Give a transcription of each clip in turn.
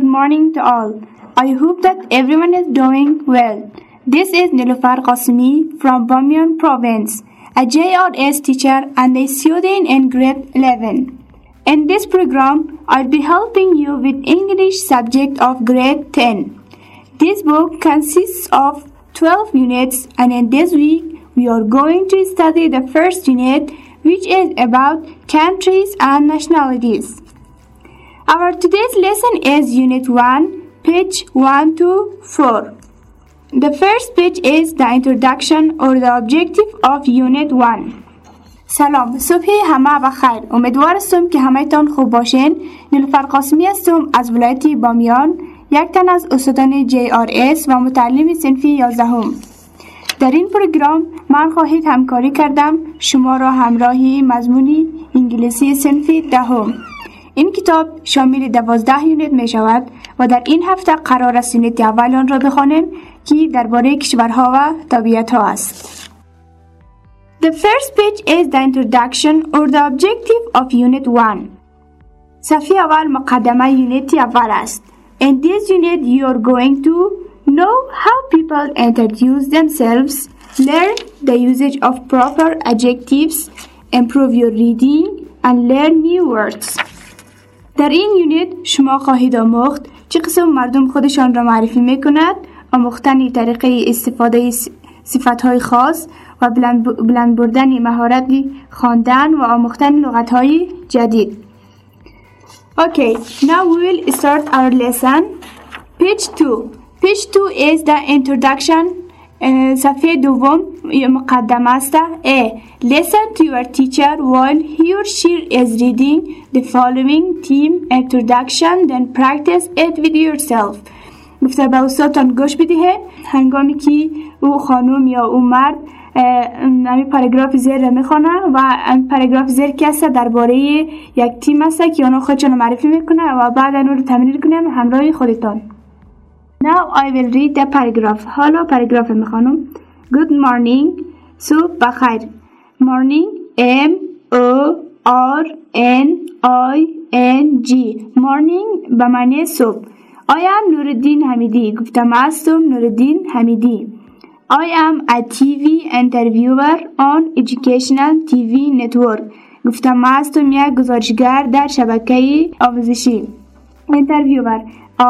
good morning to all. I hope that everyone is doing well. This is Nilufar Qasimi from Bamiyan province, a JRS teacher and a student in grade 11. In this program, I'll be helping you with English subject of grade 10. This book consists of 12 units, and in this week, we are going to study the first unit, which is about countries and nationalities. Our today's lesson is Unit 1, page 1 to 4. The first page is the introduction or the objective of Unit 1. سلام، صبح همه و خیر. امیدوار هستم که همه‌تان خوب باشین. نیلوفر قاسمی هستم از ولایت بامیان، یک تن از استادان JRS و متعلم صنف 11م. در این پروگرام من خواهید همکاری کردم شما را همراهی مضمون انگلیسی صنف 10م. این کتاب شامل 12 یونت می شود و در این هفته قرار است یونت اول آن را بخوانیم که درباره کشورها و طبیعتها است. The first page is the introduction or the objective of Unit 1. صفحه اول مقدمه یونت اول است. In this unit you are going to know how people introduce themselves, learn the usage of proper adjectives, improve your reading and learn new words. در این یونیت شما خواهید آموخت چه قسم مردم خودشان را معرفی می‌کنند، آموختن طریقه استفاده صفت‌های خاص و بلند بردن مهارت خواندن و آموختن لغت‌های جدید. Okay, now we will start our lesson. Page 2. Page 2 is the introduction. صفحه دوم مقدمه است. A. Listen to your teacher while he or she is reading the following theme introduction, then practice it with yourself. گفته به استادتان گوش بدهید هنگامی که او خانم یا او مرد این پاراگراف زیر را میخوانند و این پاراگراف زیر که است درباره یک تیم است که آنها خودشان معرفی میکنند و بعد آن را تمرین کنید همراه خودتان. Now I will read the paragraph. Hello, paragraph میخوانم. Good morning. صبح بخیر. Morning. M O R N I N G. Morning. به معنی صبح. I am Nooruddin Hamidi. گفتم هستم نورالدین حمیدی. I am a TV interviewer on educational TV network. گفتم هستم یک گزارشگر در شبکه آموزشی. Interviewer. I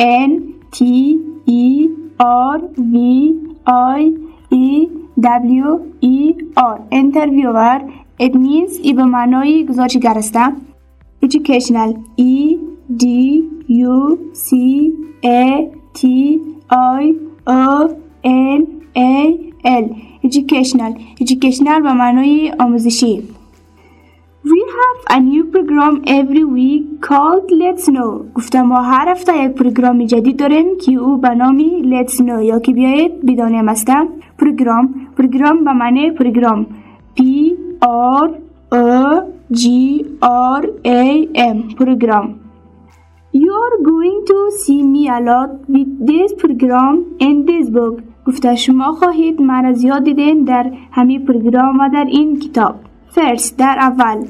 N T-E-R-V-I-E-W-E-R Interviewer. It means ای به معنای گزارشگر است. Educational E-D-U-C-A-T-I-O-N-A-L Educational. Educational به معنای آموزشی. We have a new program every week called Let's Know. گفتم ما هر هفته یک پروگرام جدید داریم که او به نام Let's Know یا که بیایید بدانیم است. پروگرام به معنی پروگرام P R O G R A M پروگرام. You are going to see me a lot with this program and this book. گفتم شما خواهید مرا زیاد دیدین در همین پروگرام و در این کتاب. First, در اول.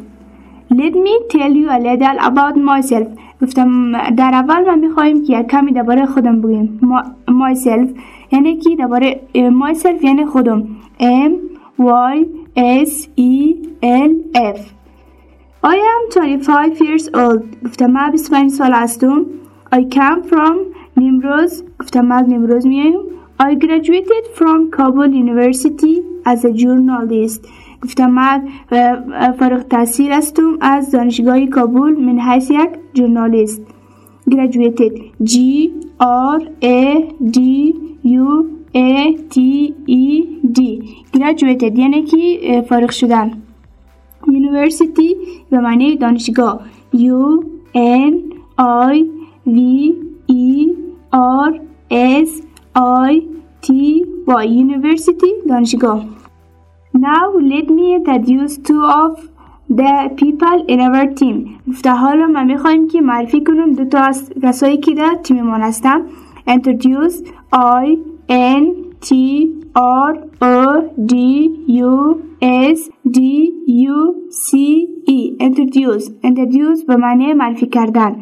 Let me tell you a little about myself. گفتم در اول ما میخوایم که یک کمی درباره خودم بگیم. Myself یعنی که درباره myself یعنی خودم. M Y S E L F. I am 25 years old. گفتم من 25 سال هستم. I come from Nimroz. گفتم من از نیمروز میایم. I graduated from Kabul University as a journalist. گفتم من فاروق تحصیل هستم از دانشگاه کابل من حیث یک ژورنالیست. Graduated G R A D U A T E D Graduated یعنی که فارغ شدن. University به معنی دانشگاه. U N I V E R S I T Y University دانشگاه. Now let me introduce two of the people in our team. گفته حالا ما میخوایم که معرفی کنم دو تا از کسایی که در تیم ما هستند. Introduce I N T R O D U S D U C E Introduce. Introduce به معنی معرفی کردن.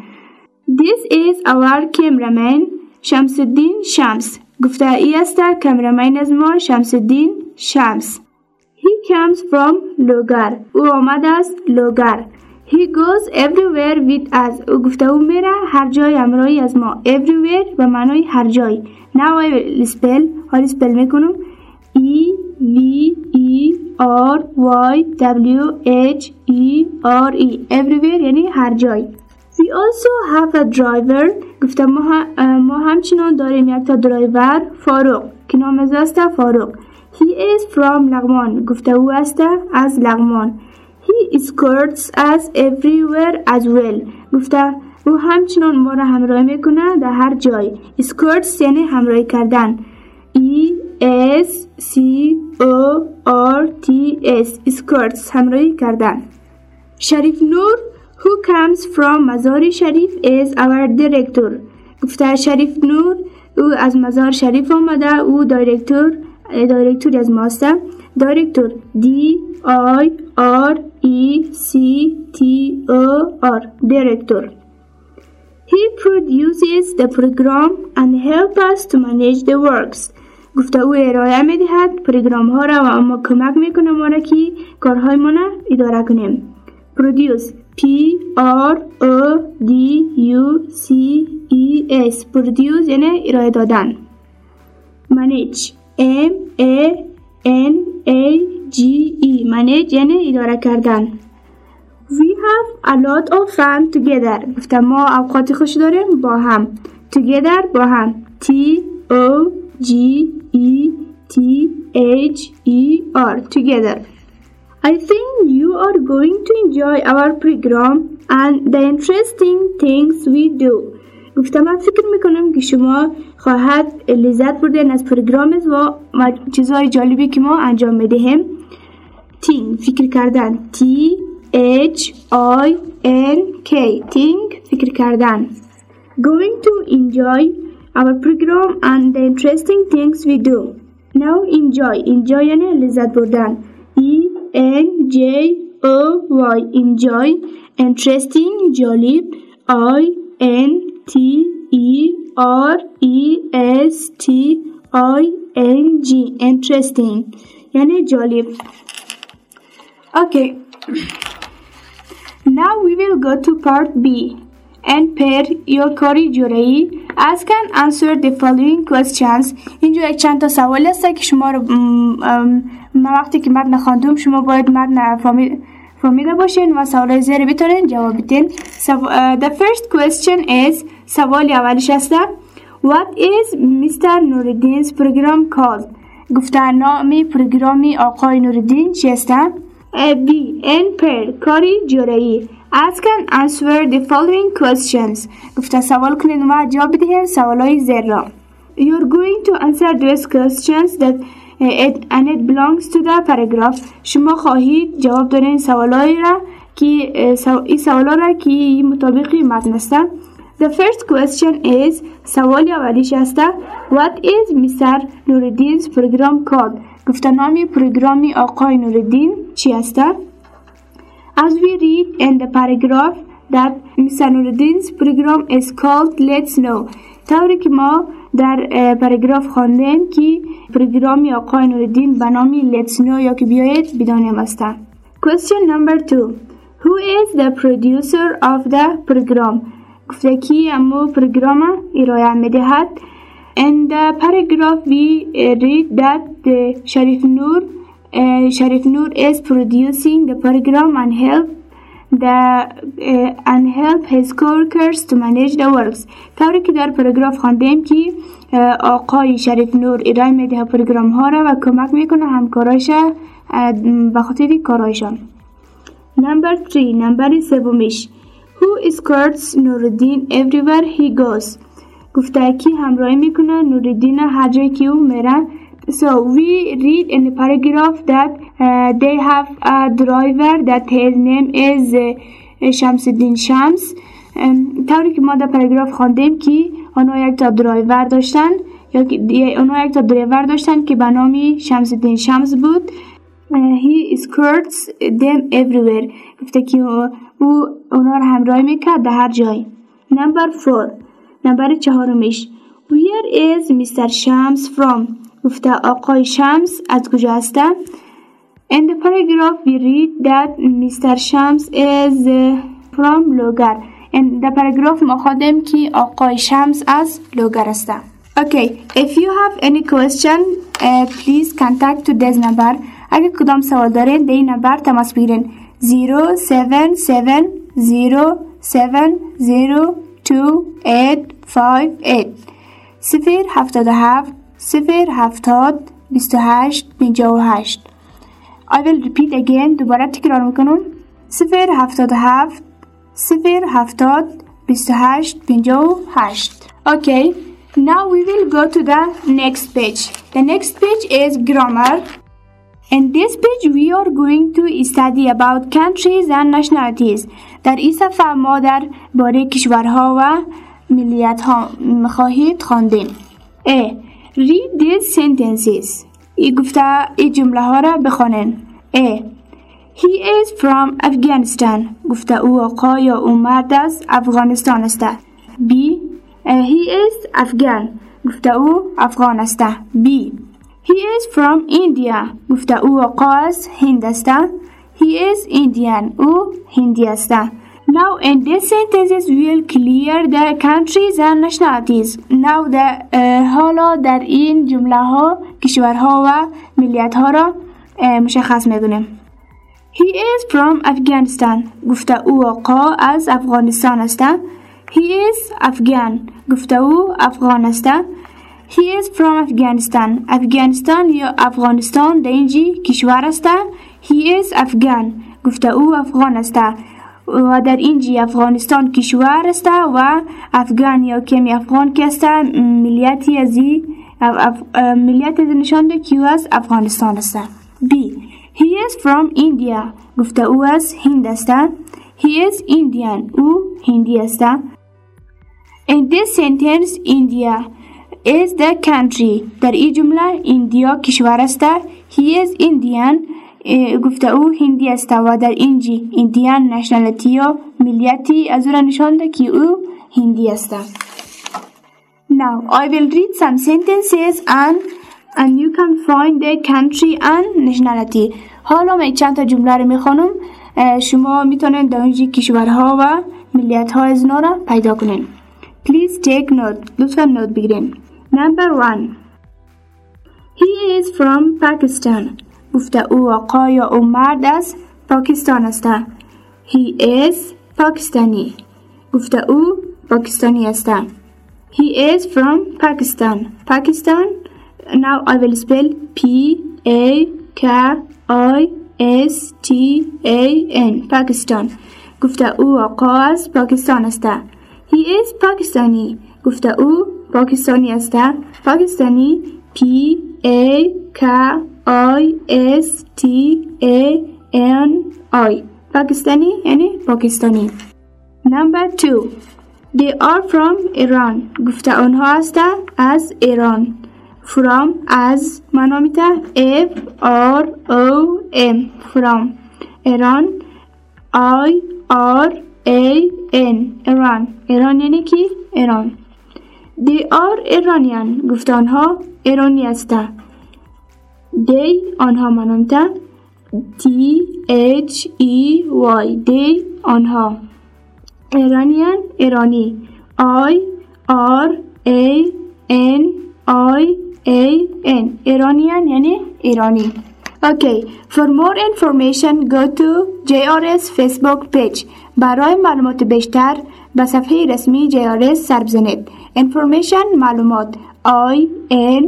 This is our cameraman Shamsuddin Shams. گفتایی است کامرمان از ما شمسالدین شمس. He comes from Logar. او آمد از لوگار. He goes everywhere with us. او گفته او میره هر جای همراهی از ما. Everywhere به معنای هر جای. Now I will spell. حالا spell میکنم. E-V-E-R-Y-W-H-E-R-E. Everywhere یعنی هر جای. We also have a driver. گفتم ما همچنان داریم یک تا درایور فاروق که نامش است فاروق. He is from Laghman. گفته او است از لغمان. He escorts us everywhere as well. گفته او همچنان ما را همراهی میکنه در هر جای. Escorts یعنی همراهی کردن. E-S-C-O-R-T-S. Escorts همراهی کردن. شریف نور who comes from Mazar-i-Sharif is our director. گفته شریف نور او از مزار شریف آمده او دایرکتور از ماست. دایرکتور D-I-R-E-C-T-O-R director. He produces the program and help us to manage the works. گفته او ارائه می دهد پروگرام ها را و اما کمک می کنه ما را که کارهای ما را اداره کنیم. Produce P-R-O-D-U-C-E-S. Produce یعنی ارائه دادن. Manage M-A-N-A-G-E. Manage یعنی اداره کردن. We have a lot of fun together. گفتم ما اوقات خوش داریم با هم. Together با هم. T-O-G-E-T-H-E-R. Together. I think you are going to enjoy our program and the interesting things we do. گفتم من فکر میکنم که شما خواهد لذت بردن از پروگرام و چیزهای جالبی که ما انجام میدهیم. Think فکر کردن. T-H-I-N-K. Think فکر کردن. Going to enjoy our program and the interesting things we do. Now enjoy. Enjoy یعنی لذت بردن. E-N-J-O-Y. Enjoy. Interesting. Jolib. I-N-T-E-R-E-S-T-I-N-G. Interesting یعنی جالب. Okay. Now we will go to part B. And pair your query جورایی. Ask and answer the following questions. اینجا چند تا سوال است که شما رو ما وقتی که متن خواندم شما باید متن فهمیده باشین و سوالای زیر بتونین جواب بدین. The first question is سوال اولش است What is Mr. Nooruddin's program called? گفتن نام پروگرام آقای نوردین چی است؟ B. And pair کاری جورایی. Ask and answer the following questions. گفته سوال کنین و جواب بدین سوالای زیر را. You're going to answer those questions that and it belongs to the paragraph. شما خواهید جواب دارین سوالایی را که این سوالا را که مطابق متن است. The first question is سوال اولیش است What is Mr. Nooruddin's program called? گفته نام پروگرام آقای نوردین چی است؟ As we read in the paragraph that Mr. Nooruddin's program is called Let's Know. طوری که ما در پاراگراف خواندیم که پروگرام آقای نوردین به نام Let's Know یا که بیایید بدانیم است. Question number 2. Who is the producer of the program? گفته کی امو پروگرام ارائه می‌دهد. In the paragraph we read that Sharif Noor is producing the program and help his co-workers to manage the works. طوری که در پاراگراف خواندیم که آقای شریف نور ارائه میده پروگرام ها را و کمک میکنه همکاراش به خاطر کارایشان. Number 3 نمبر سومیش Who escorts Nooruddin everywhere he goes? گفته که همراهی میکنه نوردین هر جایی که او میره. So we read in the paragraph that they have a driver that his name is Shamsuddin Shams. طوری که ما در پاراگراف خواندیم که آنها یک تا درایور داشتن یا که آنها یک تا درایور داشتن که به نام شمسالدین شمس بود. He escorts them everywhere. گفته که او آنها را همراهی میکرد در هر جای. Number 4. Number 4 Where is Mr. Shams from? گفته آقای شمس از کجا هستم؟ In the paragraph we read that Mr. Shams is from Logar. In the paragraph ما خواندیم که آقای شمس از لوگر هستم. Okay, if you have any question, please contact to this number. اگر کدام سوال دارین این نمبر تماس بگیرین 077070288 077 070 2858. I will repeat again. دوباره تکرار میکنم 077 070 2858. Okay, now we will go to the next page. The next page is grammar. In this page we are going to study about countries and nationalities. در این صفحه ما در باره کشورها و ملیت ها خواهید خواندیم. A. Read these sentences. این جمله ها را بخوانین. A. He is from Afghanistan. گفته او آقا یا او مرد از افغانستان است. B. He is Afghan. گفته او افغان است. B. He is from India. گفته او آقا از هند است. He is Indian. او هندی است. Now in these sentences we will clear the countries and nationalities. Now حالا در این جمله ها کشورها و ملیت ها را مشخص می‌کنیم. He is from Afghanistan. گفته او آقا از افغانستان است. He is Afghan. گفته او افغان است. He is from Afghanistan. افغانستان یا افغانستان در اینجی کشور است. He is Afghan. گفته او افغان است. و در اینجی افغانستان کشور است و افغان یا کمی افغان که است ملیتی از ملیت نشانده که از افغانستان است. B. He is from India. گفته او از هند است. He is Indian. او هندی است. In this sentence India is the country. در این جمله ایندیا کشور است. He is Indian. گفته او هندی است و در اینجی ایندیان نشنالیتی یا ملیتی از او نشانده که او هندی است. Now I will read some sentences and you can find the country and nationality. حالا من چند تا جمله رو میخوانم، شما میتونید در اینجی کشورها و ملیت ها از اونا را پیدا کنین. Please take note. لطفا نوت بگیرین. Number 1. He is from Pakistan. گفته او آقا یا او مرد از پاکستان است. He is Pakistani. گفته او پاکستانی است. He is from Pakistan. Pakistan. Now I will spell Pakistan. Pakistan. گفته او آقا از پاکستان است. He is Pakistani. گفته او پاکستانی است. پاکستانی. Pakistani. Pakistani یعنی پاکستانی. Number 2. They are from Iran. گفته آنها است از ایران. From از منامیتا FROM. From ایران IRAN. ایران. ایران یعنی کی؟ ایران. They are Iranian. گفته آنها ایرانی است. They آنها منامتن THEY. They آنها ایرانیان ایرانی IRANIAN. ایرانیان یعنی ایرانی. Okay, for more information go to JRS Facebook page. برای معلومات بیشتر به صفحه رسمی JRS سر بزنید. Information معلومات INFORMATION.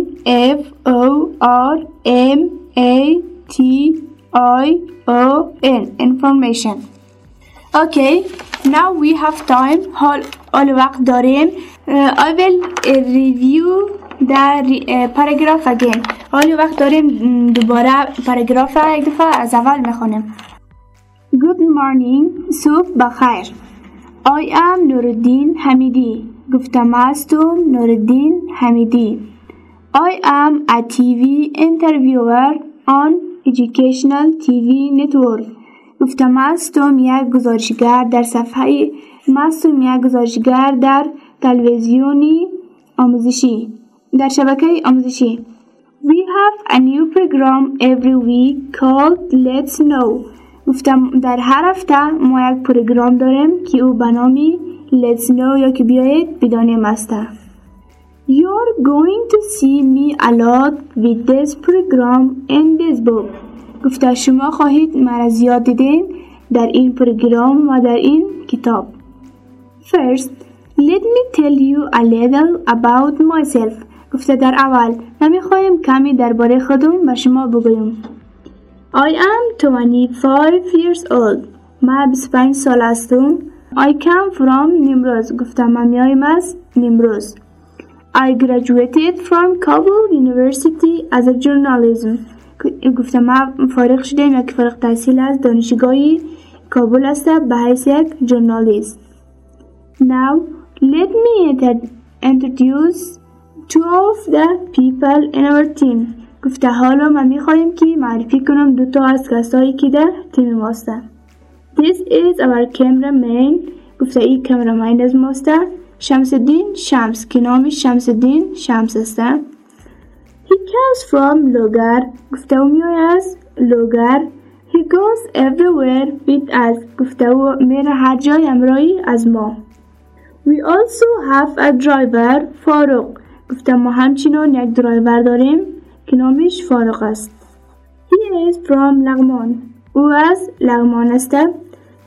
Information. Okay, now we have time. All وقت داریم. I will review the paragraph again. All وقت داریم دوباره پاراگراف را یک دفعه از اول میخونیم. Good morning. صبح بخیر. I am Nooruddin Hamidi. گفتم هستم نورالدین حمیدی. I am a TV interviewer on educational TV network. گفتم هستم یک گزارشگر در صفحه معصومه گزارشگر در تلویزیونی آموزشی در شبکه آموزشی. We have a new program every week called Let's Know. گفتم در هر هفته ما یک پروگرام داریم که او به نام Let's Know یا که بیایید بدانیم است. You're going to see me a lot with this program and this book. گفته شما خواهید مرا زیاد دیدین در این پروگرام و در این کتاب. First, let me tell you a little about myself. گفته در اول من می‌خواهم کمی درباره خودم به شما بگویم. I am 25 years old. من 25 سال هستم. I come from Nimroz. گفتم من میایم از نیمروز. I graduated from Kabul University as a journalism. گفتم من فارغ شدم یک فارغ التحصیل از دانشگاه کابل هستم به حیث یک ژورنالیست. Now let me introduce two of the people in our team. گفته حالا ما میخواهیم که معرفی کنم دو تا از کسایی که در تیم ماست. This is our cameraman. گفته این کامرامین از ماست. Shamsuddin Shams که نامش شمسالدین شمس است. He comes from Logar. گفته او میاد از لوگار. He goes everywhere with us. گفته او میره هر جای امرایی از ما. We also have a driver Faruq. گفته ما همچنین یک درایور داریم که نامش فاروق است. He is from Laghman. او از لغمان است.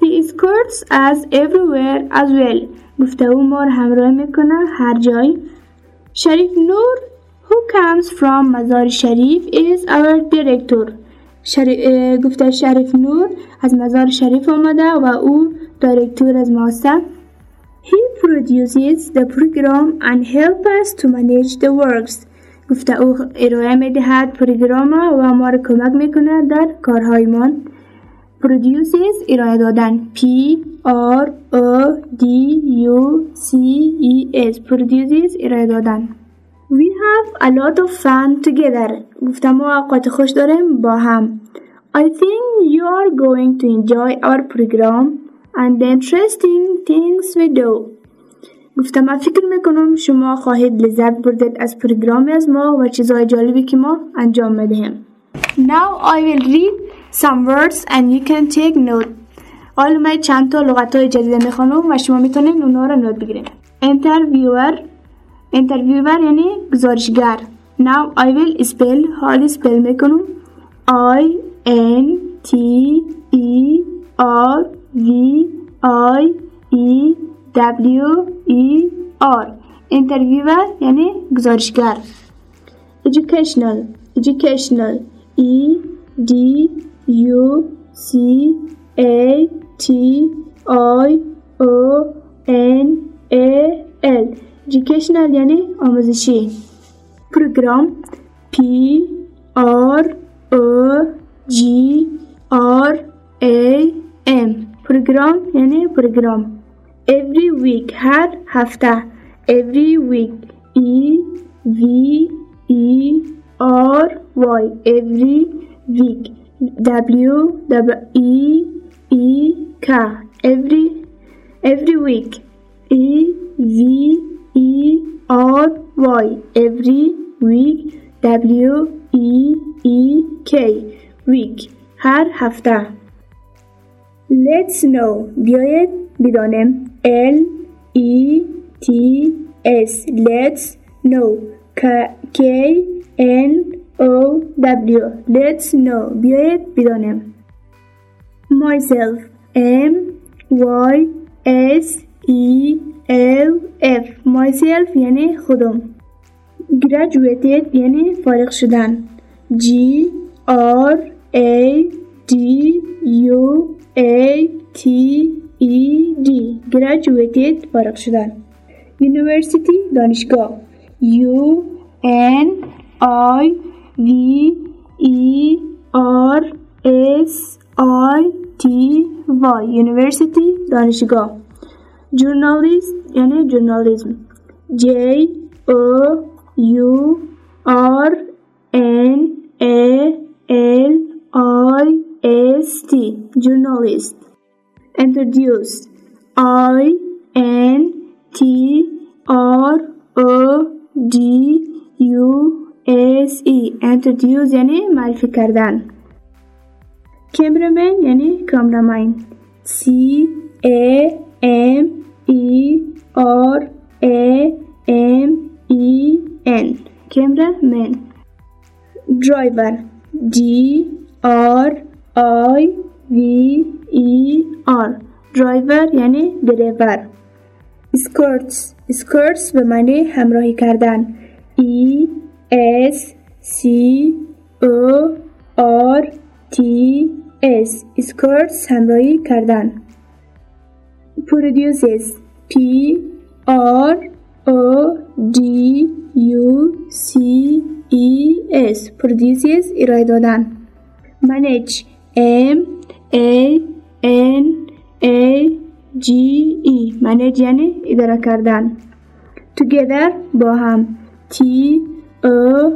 He escorts us everywhere as well. گفته او ما را همراه میکنه هر جای. شریف نور who comes from مزار-ی-شریف is our director. گفته شریف نور از مزار-ی-شریف آمده و او دایرکتور از ماست. He produces the program and helps us to manage the works. گفته او ارائه میدهد پروگرام و ما را کمک میکنه در کارهای ما. Produces ارائه دادن P R O D U C E S Produces ارائه دادن. We have a lot of fun together. گفته ما اوقات خوش داریم با هم. I think you are going to enjoy our program and the interesting things we do. گفتم من فکر میکنم شما خواهید لذت بردید از پروگرام از ما و چیزهای جالبی که ما انجام میدهیم. Now I will read some words and you can take note. حالا من چند تا لغت های جدید میخوانم و شما میتونید اونها رو نوت بگیرید. Interviewer یعنی گزارشگر. Now I will spell. حالا spell میکنم I N T E R V-I-E-W-E-R Interviewer یعنی گزارشگر. Educational E-D-U-C-A-T-I-O-N-A-L Educational یعنی آموزشی. Program P-R-O-G-R-A-M پروگرام یعنی پروگرام. Every week هر هفته. Every week E V E R Y Every week W E E K Every week E V E R Y Every week W E E K Week هر هفته. Let's know. بیایید بدانیم. L E T S. Let's know. K N O W. Let's know. بیایید بدانیم. Myself. M Y S E L F. Myself یعنی خودم. Graduated یعنی فارغ شدن. G R A D U A-T-E-D Graduated فارغ شدن. University دانشگاه U-N-I-V-E-R-S-I-T-Y University دانشگاه. Journalist یعنی journalism J-O-U-R-N-A-L-I-S-T Journalist. Introduce I NTRODUSE Antroduce यानी मालफी कردن. Cameraman यानी cameraman. CAMERAMEN Cameraman. Driver DRIVER Driver यानी driver. Skirts به معنی همراهی کردن. ESCORTS Skirts همراهی کردن. Produces PRODUCES Produces ارائه دادن. Manage MANAGE Manage یعنی اداره کردن. Together با هم TOGETHER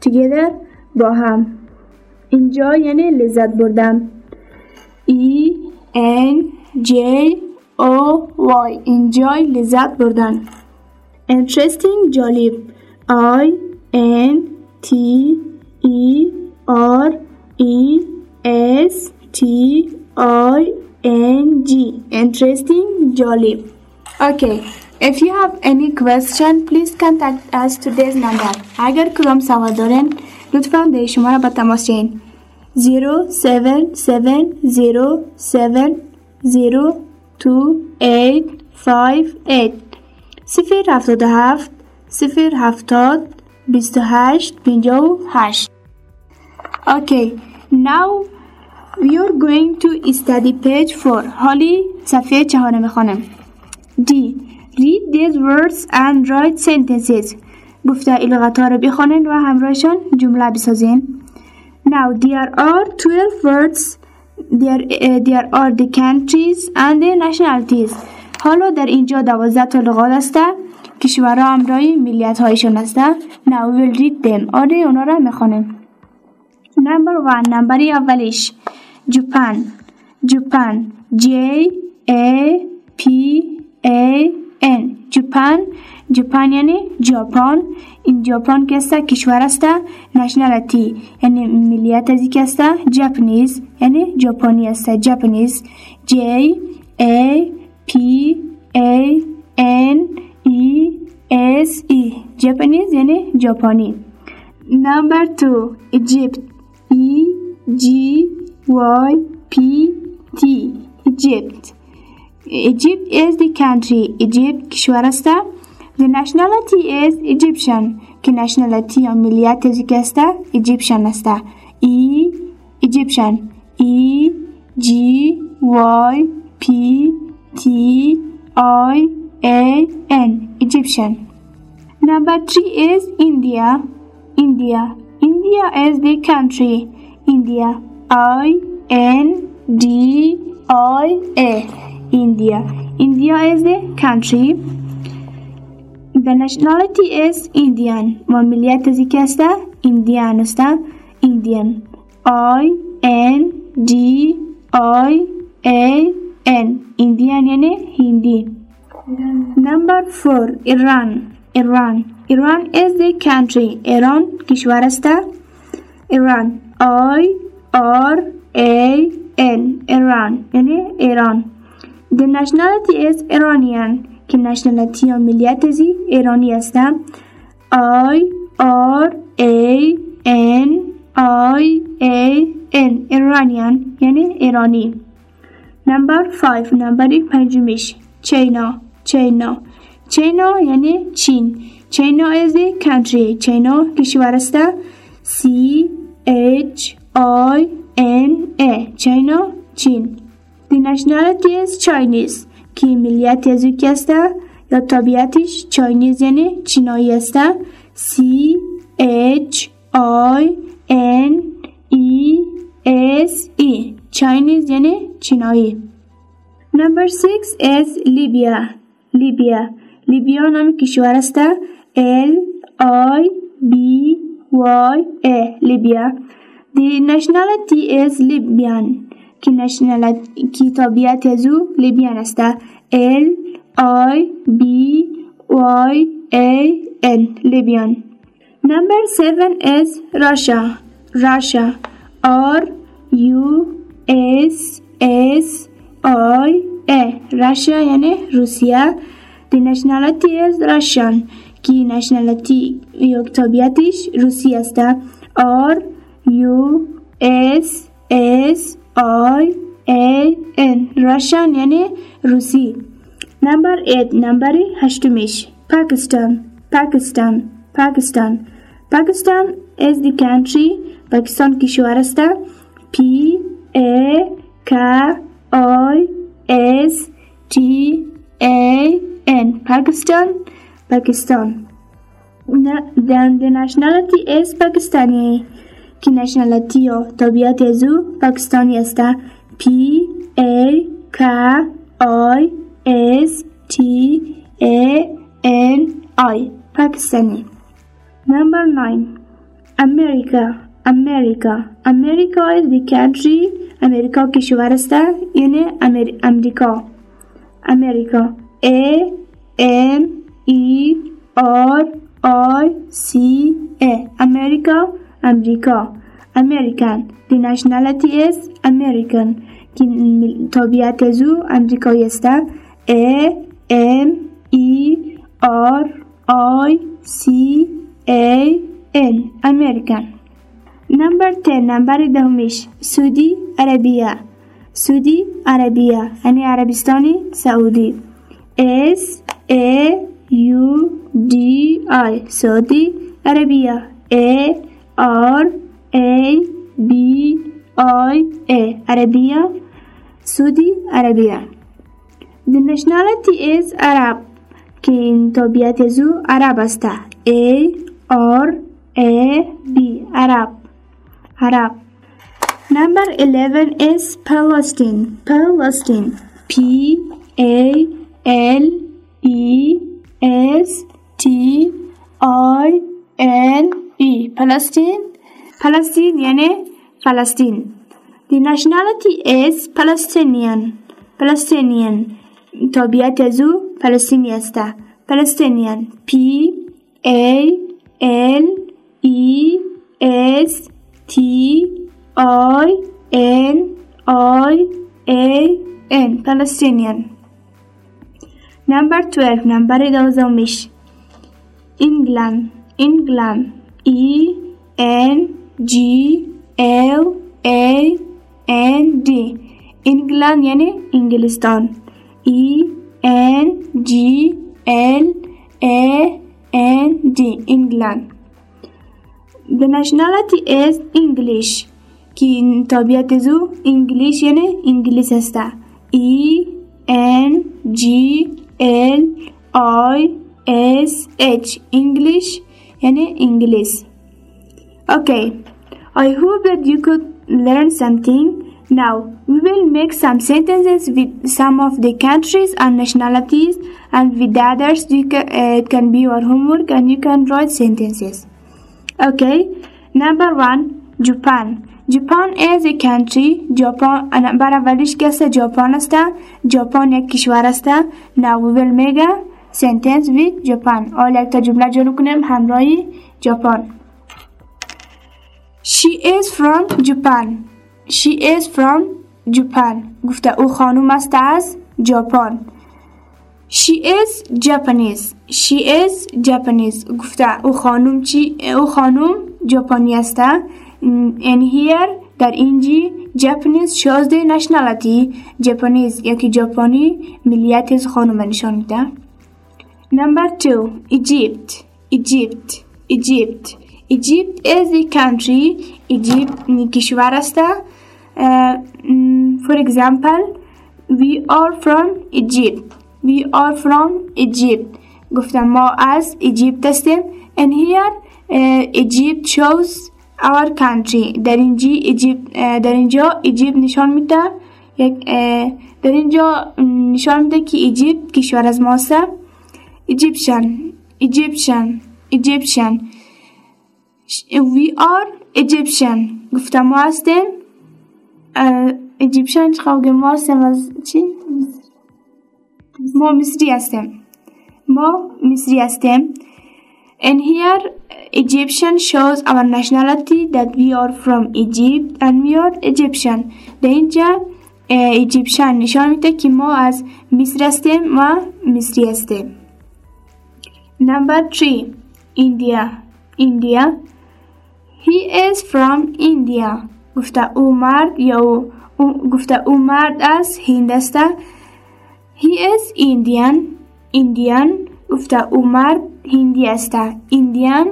Together با هم. Enjoy یعنی لذت بردم. ENJOY Enjoy لذت بردن. Interesting جالب INTERESTING Interesting jolly. Okay, if you have any question, please contact us to this number. Agar kudam sawal doren, lutfan de shumara ba tamas chain 07707028858 077 078 2858. Okay, now we are going to study page 4. Holly Safia Chahane Mekhanem. D. Read these words and write sentences. Bufta ilgata ra bikhanen va hamrahshan jumla bisazin. Now there are 12 words. There are the countries and the nationalities. Holo dar inja 12 ta lughat asta. Kishwara hamrahi millat hayshon asta. Now we will read them. Ore ona ra mekhanem. Number 1, numberi avvalish Japan JAPAN Japan یعنی ژاپن. این ژاپن که است کشور است. nationality یعنی ملیت از یک است. Japanese یعنی ژاپنی است. Japanese JAPANESE Japanese یعنی ژاپنی. Number 2 Egypt EGYPT Egypt. Egypt is the country. Egypt کشور است. The nationality is Egyptian. که nationality یا ملیت زیک است. Egyptian است. Egyptian EGYPTIAN Egyptian. Number 3 is India. India is the country. India INDIA India is the country. The nationality is Indian. و ملیت از کی است؟ Indian است. Indian INDIAN یعنی هندی. Number 4 Iran is the country. Iran کشور است. Iran IRAN Iran یعنی ایران. The nationality is Iranian. که nationality یا ملیت زی ایرانی است. IRANIAN Iranian یعنی ایرانی. Number 5 نمبر 5 China یعنی چین. China is the country. China کشور است. CHINA China چین. The nationality is Chinese. که ملیت از یکی است یا طبیعتش چاینیز یعنی چینایی است. CHINESE چاینیز یعنی چینایی. Number 6 is Libya نام کشور است. LIBYA Libya. The nationality is Libyan. کی نشنالیتی کی طبیعت زو لیبیان است. L I B Y A N لیبیان. Number 7 is Russia. Russia R U S S I A Russia یعنی روسیه. The nationality is Russian. کی نشنالیتی یا طبیعتش روسی است. R U S S I A N Russian یعنی روسی. Number 8 number 8 Pakistan is the country. Pakistan کشور است. P A K I S T A N Pakistan. Then the nationality is Pakistani. کی نشنالیتی یا طبیعت زو پاکستانی است. P A K I S T A N I پاکستانی. Number 9 America is the country. امریکا کشور است یعنی امریکا. America A M E R I C A America. American. The nationality is American. طبیعت زو امریکایی است. A M E R I C A N American. Number 10 number 10 Saudi Arabia. یعنی عربستانی سعودی. S A U D I Saudi Arabia. A R A B I A Arabia Saudi Arabia. The nationality is Arab. Kin طبیعت زو عرب است. A R A B Arab. Number 11 is Palestine. P A L E S T I N Palestine یعنی فلسطین. The nationality is Palestinian. طبیعت زو فلسطینی است. Palestinian P A L E S T I N I A N Palestinian. Number 12 number 12 England E N G L A N D England یعنی انگلستان. E N G L A N D England. The nationality is English. کی طبیعت زو انگلیش یعنی انگلیس است. E N G L I S H English یعنی انگلیس. Okay, I hope that you could learn something. Now, we will make some sentences with some of the countries and nationalities, and with the others, it can be your homework and you can write sentences. Okay, number 1, Japan. Japan is a country. Japan, برابرش کسی Japan است. Japan یک کشور است. Now, we will make a sentence with Japan. All یک جمله جلو کنیم همراه Japan. She is from Japan. گفته او خانم است از ژاپن. She is Japanese. گفته او خانم ژاپنی است. And here در اینجی Japanese shows the nationality. Japanese یکی ژاپنی ملیت از خانم نشان میده. Number 2 Egypt is the country. Egypt کشور است. For example, we are from Egypt. گفتم ما از Egypt هستیم. And here Egypt shows our country. در اینجا Egypt نشان میده. در اینجا نشان میده که Egypt کشور از ما است. Egyptian. We are Egyptian. گفتم واستن Egyptian خواهم واستم از چی؟ ما مصری هستم. ما مصری هستم. And here Egyptian shows our nationality that we are from Egypt and we are Egyptian. در اینجا Egyptian نشان میده که ما از مصر هستیم و مصری هستیم. Number 3 India. India. He is from India. گفته او مرد یا گفته او مرد از هند است. He is Indian. Indian. گفته او مرد هندی است. Indian.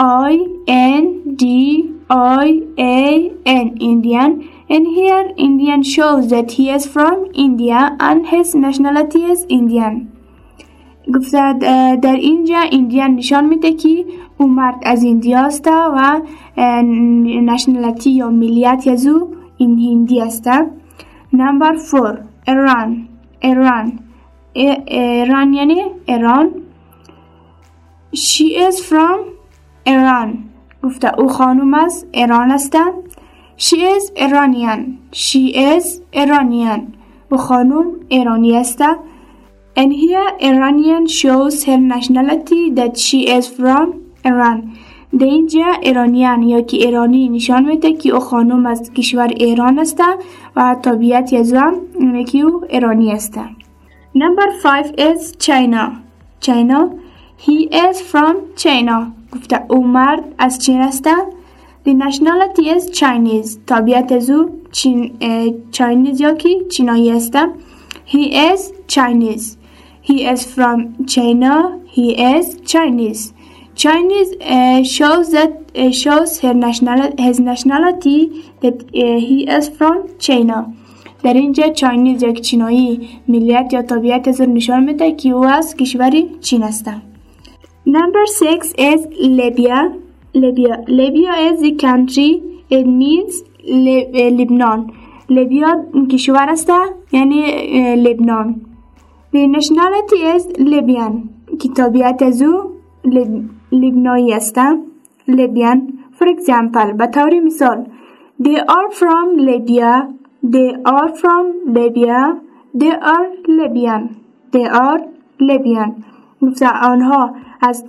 I-N-D-I-A-N. Indian. And here Indian shows that he is from India and his nationality is Indian. گفته در اینجا Indian نشان میده که او مرد از هندی است و نشنالیتی یا ملیت یزو این هندی است. Number 4 ایران. ایران. ایران یعنی ایران. She is from ایران. گفته او خانم از ایران است. She is Iranian. She is Iranian. او خانم ایرانی است. And here Iranian shows her nationality that she is from ایران. در اینجا ایرانیان یا که ایرانی نشان میده که او خانم از کشور ایران است و طبیعت یزم که او ایرانی است. Number 5 is China. China. He is from China. گفته او مرد از چین است. The nationality is Chinese. طبیعت یزو چینیز یا که چینایی است. He is Chinese. He is from China. He is Chinese. Chinese shows his nationality that he is from China. در اینجا Chinese یا چینایی ملیت یا طبیعت از نشان میده که او از کشور چین است. Number 6 is Libya. Libya. Libya is the country. It means Lebanon. Libya کشور است یعنی لبنان. The nationality is Libyan. که طبیعت از او لبنانی است. Libyan. For example به طور مثال They are from Libya. They are from Libya. They are Libyan. They are Libyan. آنها از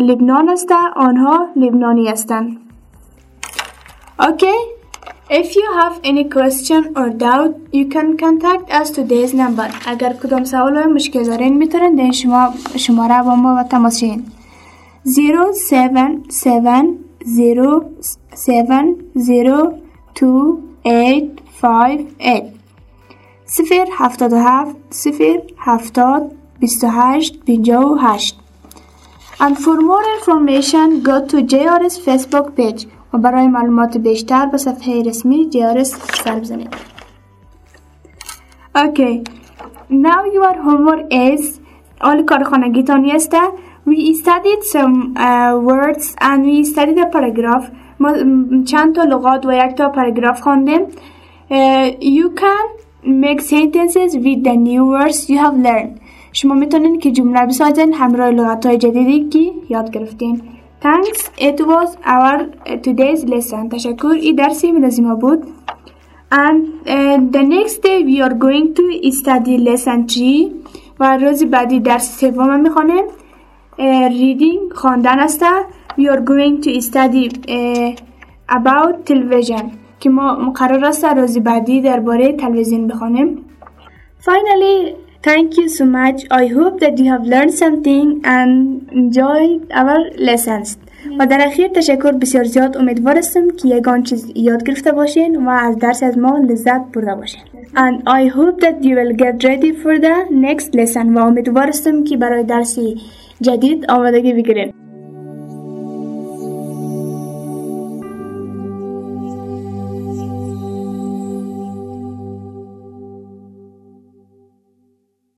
لبنان است. آنها لبنانی هستند. Okay. If you have any question or doubt, you can contact us to this number. اگر کدام سوال و مشکل دارین میتونین دین شماره با ما تماس شین. 07707025858 077 070 2858. And for more information, go to JRS Facebook page. و برای معلومات بیشتر به صفحه رسمی JRS سر بزنید. Okay. Now your homework is all کارخانگیتان است. We studied some words and we studied a paragraph. ما چند تا لغات و یک تا پاراگراف خواندیم. You can make sentences with the new words you have learned. شما میتونین که جمله بسازین همراه لغات‌های جدیدی که یاد گرفتین. Thanks, it was our today's lesson. Tashakur, ee darsi munazima بود. And the next day we are going to study lesson 3. و روز بعدی درس سوم میخوانیم. Reading خواندن است. We are going to study about television. که ما مقرر است روز بعدی درباره تلویزیون بخوانیم. Finally, thank you so much. I hope that you have learned something and enjoyed our lessons. و در اخیر تشکر بسیار زیاد. امیدوار هستم که یگان چیز یاد گرفته باشین و از درس از ما لذت برده باشین. And I hope that you will get ready for the next lesson. و امیدوار هستم که برای درس جدید آمادگی بگیرین.